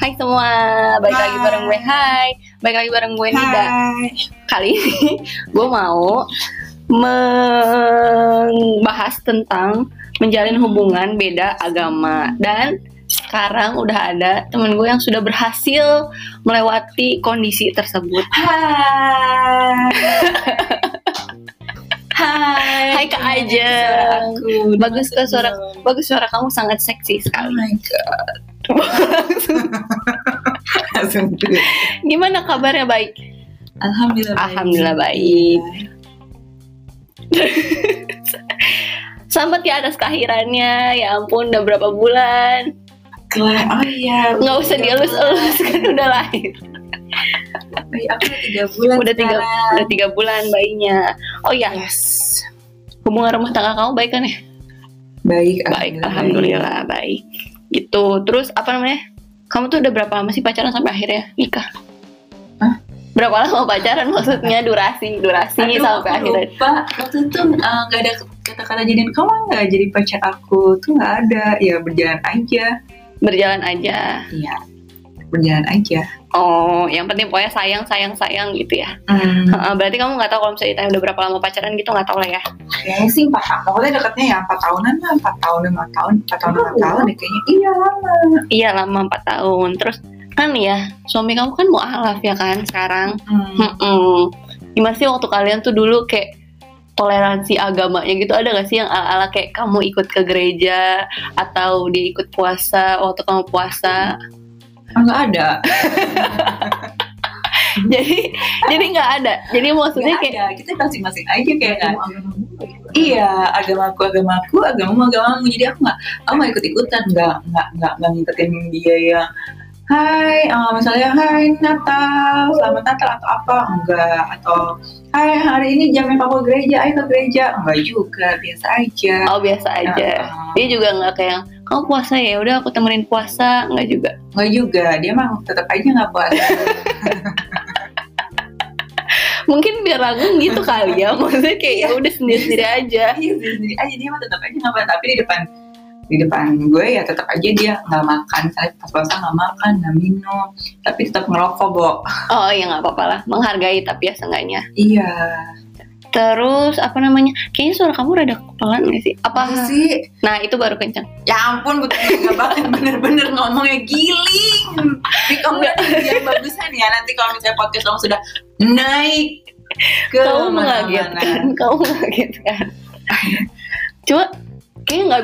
Hai semua, balik lagi bareng gue. Nida. Kali ini gue mau membahas tentang menjalin hubungan beda agama. Dan sekarang udah ada temen gue yang sudah berhasil melewati kondisi tersebut. Hai Kak Aja. Bagus suara kamu, sangat seksi sekali. Oh my god. Gimana kabarnya, baik? Alhamdulillah baik. Sampai ya atas akhirannya. Ya ampun, udah berapa bulan? Oh iya. Enggak usah dielus-elus, kan udah lahir. Bayi aku udah tiga bulan bayinya. Oh ya, yes. Hubungan rumah tangga kamu baik kan ya? Baik, alhamdulillah. Gitu. Terus apa namanya? Kamu tuh udah berapa lama sih pacaran sampai akhirnya nikah? Berapa lama pacaran maksudnya durasi sampai akhirnya? Waktu itu nggak ada kata-kata jadian, kamu nggak jadi pacar aku tuh nggak ada. Ya berjalan aja. Iya. Berjalan aja. Oh, yang penting pokoknya sayang gitu ya. Berarti kamu nggak tahu kalau misalnya ditanya udah berapa lama pacaran gitu, nggak tahu lah ya? Kayaknya sih 4 tahun. Pokoknya dekatnya ya 4 tahun, 5 tahun ya kayaknya. Iya lama 4 tahun. Terus kan ya suami kamu kan mu'alaf ya kan sekarang. Gimana sih waktu kalian tuh dulu kayak toleransi agamanya gitu, ada nggak sih yang ala-ala kayak kamu ikut ke gereja atau dia ikut puasa waktu kamu puasa? Nggak ada. jadi nggak ada. Jadi maksudnya gak kayak ada. Kita masing-masing aja kayak agamaku. Jadi aku nggak ikut-ikutan, nggak ngikutin dia yang misalnya Natal, selamat Natal atau apa, enggak, atau hari ini jamnya papa gereja, ayo ke gereja, enggak juga, biasa aja. Dia juga enggak kayak kamu puasa ya, udah aku temenin puasa, enggak juga, dia mah tetap aja enggak puasa. Mungkin biar ragu gitu kali ya, maksudnya kayak ya udah sendiri aja, dia mah tetap aja enggak puasa, tapi di depan gue ya tetap aja dia nggak makan, saya pas puasa nggak makan, nggak minum, tapi tetap ngerokok, Bo. Oh iya, nggak apa-apa lah, menghargai tapi ya seenggaknya. Iya. Terus apa namanya, kayaknya suara kamu rada pelan nggak sih? Apa sih? Nah itu baru kencang. Ya ampun, betul banget, bener-bener ngomongnya giling. Tapi kamu yang bagusan ya, nanti kalau misalnya podcast kamu sudah naik ke mana-mana. Kamu mengagetkan. Cuma kayaknya nggak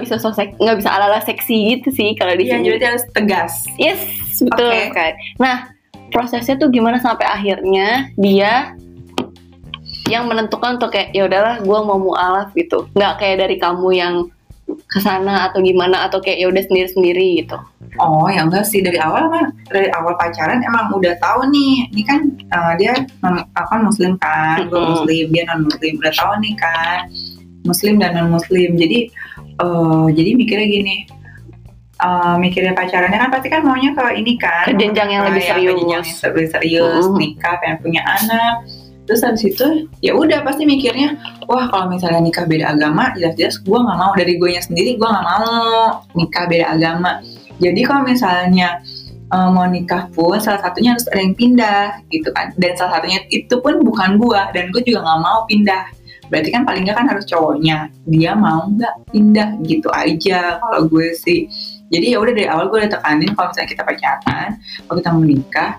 bisa ala-ala seksi gitu sih kalau di sini. Iya, jadi harus tegas. Yes, betul. Okay. Kan. Nah, prosesnya tuh gimana sampai akhirnya dia yang menentukan untuk kayak ya udahlah, gue mau mu'alaf gitu. Nggak kayak dari kamu yang kesana atau gimana, atau kayak ya udah sendiri-sendiri gitu. Oh, ya enggak sih, dari awal pacaran emang udah tahu nih, ini kan dia Muslim kan, gue Muslim, dia non Muslim, udah tahu nih kan. Muslim dan non Muslim, jadi mikirnya gini, mikirnya pacarannya kan pasti kan maunya ke ini kan, ke jenjang yang lebih serius, nikah, pengen punya anak. Terus habis itu ya udah pasti mikirnya, wah kalau misalnya nikah beda agama, jelas-jelas gue nggak mau, dari gue nya sendiri gue nggak mau nikah beda agama. Jadi kalau misalnya mau nikah pun salah satunya harus ada yang pindah gitu kan, dan salah satunya itu pun bukan gue, dan gue juga nggak mau pindah. Berarti kan paling nggak kan harus cowoknya, dia mau nggak pindah gitu aja kalau gue sih. Jadi ya udah dari awal gue udah tekanin kalau misalnya kita pacaran, kalau kita mau nikah,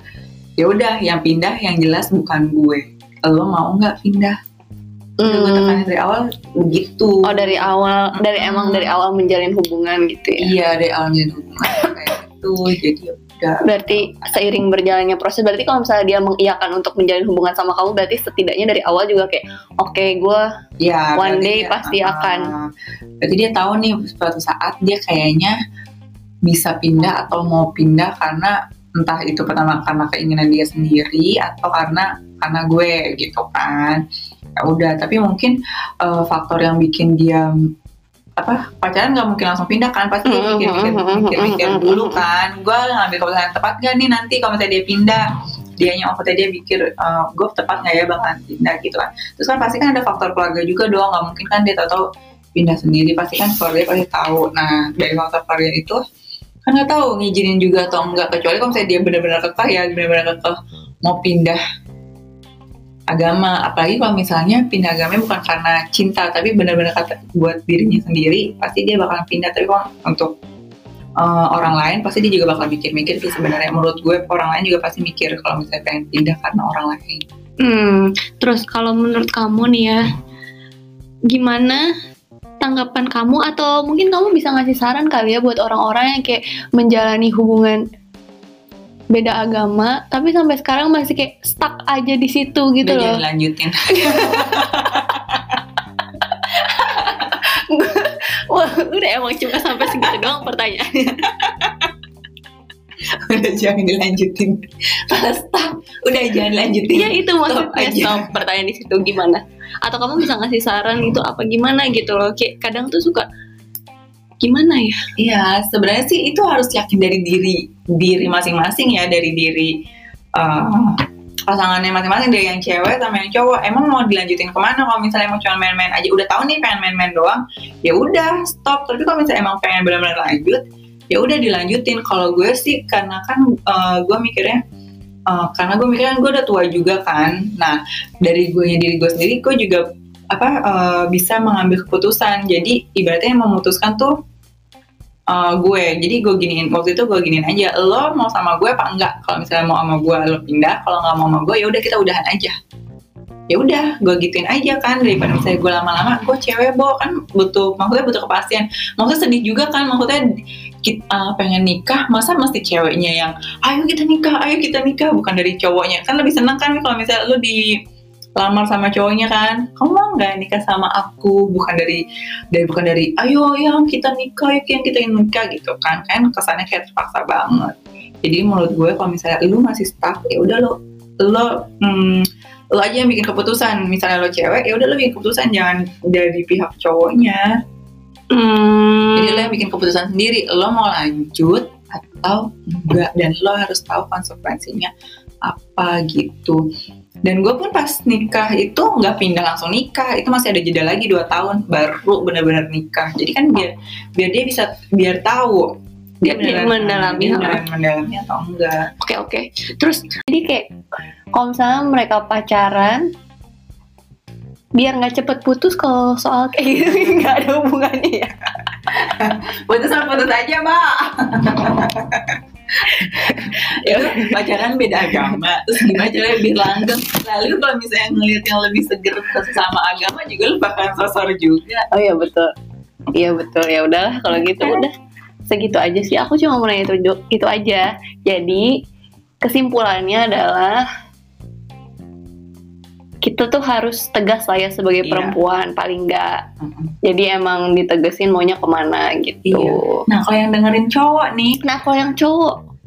ya udah yang pindah yang jelas bukan gue. Lo mau nggak pindah? Gue tekanin dari awal begitu. Oh dari awal, dari awal menjalin hubungan gitu ya? Iya dari awal menjalin hubungan kayak gitu. Jadi udah. Berarti seiring berjalannya proses, berarti kalau misalnya dia mengiyakan untuk menjalin hubungan sama kamu, berarti setidaknya dari awal juga kayak oke, gue ya, one day dia, pasti akan. Berarti dia tahu nih suatu saat dia kayaknya bisa pindah atau mau pindah, karena entah itu pertama karena keinginan dia sendiri atau karena gue gitu kan. Ya udah, tapi mungkin faktor yang bikin dia pacaran nggak mungkin langsung pindah kan, pasti mikir dulu kan, gue ngambil keputusan yang tepat nggak nih nanti kalau misalnya dia pindah, dia mikir gue tepat nggak ya bakalan pindah gitu kan. Terus kan pasti kan ada faktor keluarga juga dong, nggak mungkin kan dia tahu pindah sendiri, pasti kan keluarga pasti tahu. Nah dari faktor keluarga itu kan nggak tahu ngizinin juga atau enggak, kecuali kalau misalnya dia benar-benar kekeh ya, benar-benar kekeh mau pindah agama. Apalagi kalau misalnya pindah agamanya bukan karena cinta, tapi benar-benar kata buat dirinya sendiri, pasti dia bakalan pindah. Tapi kalau untuk orang lain pasti dia juga bakal mikir-mikir sih sebenarnya. Menurut gue orang lain juga pasti mikir kalau misalnya pengen pindah karena orang lain. Terus kalau menurut kamu nih ya, gimana tanggapan kamu, atau mungkin kamu bisa ngasih saran kali ya buat orang-orang yang kayak menjalani hubungan beda agama tapi sampai sekarang masih kayak stuck aja di situ gitu. Udah loh. Jangan lanjutin. Wah, udah emang cuma sampai segitu doang pertanyaannya. Udah jangan dilanjutin. Kalau stuck, udah jangan lanjutin. Ya itu maksudnya stop. Pertanyaan di situ gimana? Atau kamu bisa ngasih saran itu apa gimana gitu loh. Kayak kadang tuh suka gimana ya? Iya, sebenarnya sih itu harus yakin dari diri masing-masing ya, dari diri pasangannya masing-masing, dari yang cewek sama yang cowok. Emang mau dilanjutin kemana? Kalau misalnya mau cuma main-main aja, udah tahu nih pengen main-main doang, ya udah stop. Tapi kalau misalnya emang pengen benar-benar lanjut, ya udah dilanjutin. Kalau gue sih karena kan gue mikirnya gue udah tua juga kan. Nah dari diri gue sendiri, gue juga bisa mengambil keputusan. Jadi ibaratnya yang memutuskan tuh gue. Jadi gue giniin aja, lo mau sama gue apa enggak. Kalau misalnya mau sama gue lo pindah, kalau nggak mau sama gue ya udah kita udahan aja. Ya udah, gue gituin aja kan, daripada misalnya gue lama-lama, gue cewek bo kan maksudnya butuh kepastian. Maksudnya sedih juga kan, maksudnya kita pengen nikah, masa mesti ceweknya yang ayo kita nikah, bukan dari cowoknya. Kan lebih seneng kan kalau misalnya lu dilamar sama cowoknya kan, kamu mau nggak nikah sama aku, bukan dari ayo yang kita nikah, yang kita ingin nikah gitu kan. Kan kesannya kayak terpaksa banget. Jadi menurut gue kalau misalnya lu masih stuck, ya udah lo aja yang bikin keputusan. Misalnya lo cewek, ya udah lo bikin keputusan, jangan dari pihak cowoknya. Jadi lo yang bikin keputusan sendiri, lo mau lanjut atau enggak, dan lo harus tahu konsekuensinya apa gitu. Dan gue pun pas nikah itu nggak pindah langsung nikah, itu masih ada jeda lagi 2 tahun baru benar-benar nikah. Jadi kan biar dia bisa tahu dia mendalami atau enggak. Oke. Terus jadi kayak kalau misalnya mereka pacaran biar nggak cepet putus, kalau soal kayak gitu nggak ada hubungannya ya. putus aja mbak. Ya pacaran beda agama, terus gimana caranya biar langgeng? Lalu kalau misalnya ngelihat yang lebih seger sama agama juga lu bakal sosor juga. Oh iya betul, ya udahlah kalau gitu. Udah segitu aja sih, aku cuma mau nanya itu aja. Jadi kesimpulannya adalah kita tuh harus tegas lah ya sebagai perempuan, paling enggak. Jadi emang ditegesin maunya kemana gitu. Nah kalau yang dengerin cowok nih,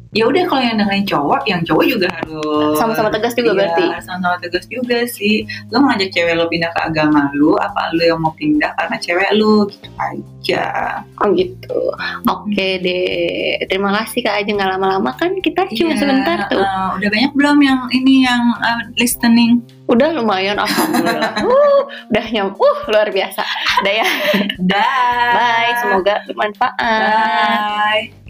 ya udah, kalau yang dengerin cowok, yang cowok juga harus sama-sama tegas juga. Berarti sama-sama tegas juga sih. Lo ngajak cewek lo pindah ke agama lo, apa lo yang mau pindah karena cewek lo, gitu aja. Oh gitu. Oke deh, terima kasih Kak Ajeng. Gak lama-lama kan kita cuma sebentar tuh. Udah banyak belum yang ini yang listening? Udah lumayan, alhamdulillah. Udah nyam, luar biasa. Udah ya. Bye, semoga bermanfaat. Bye.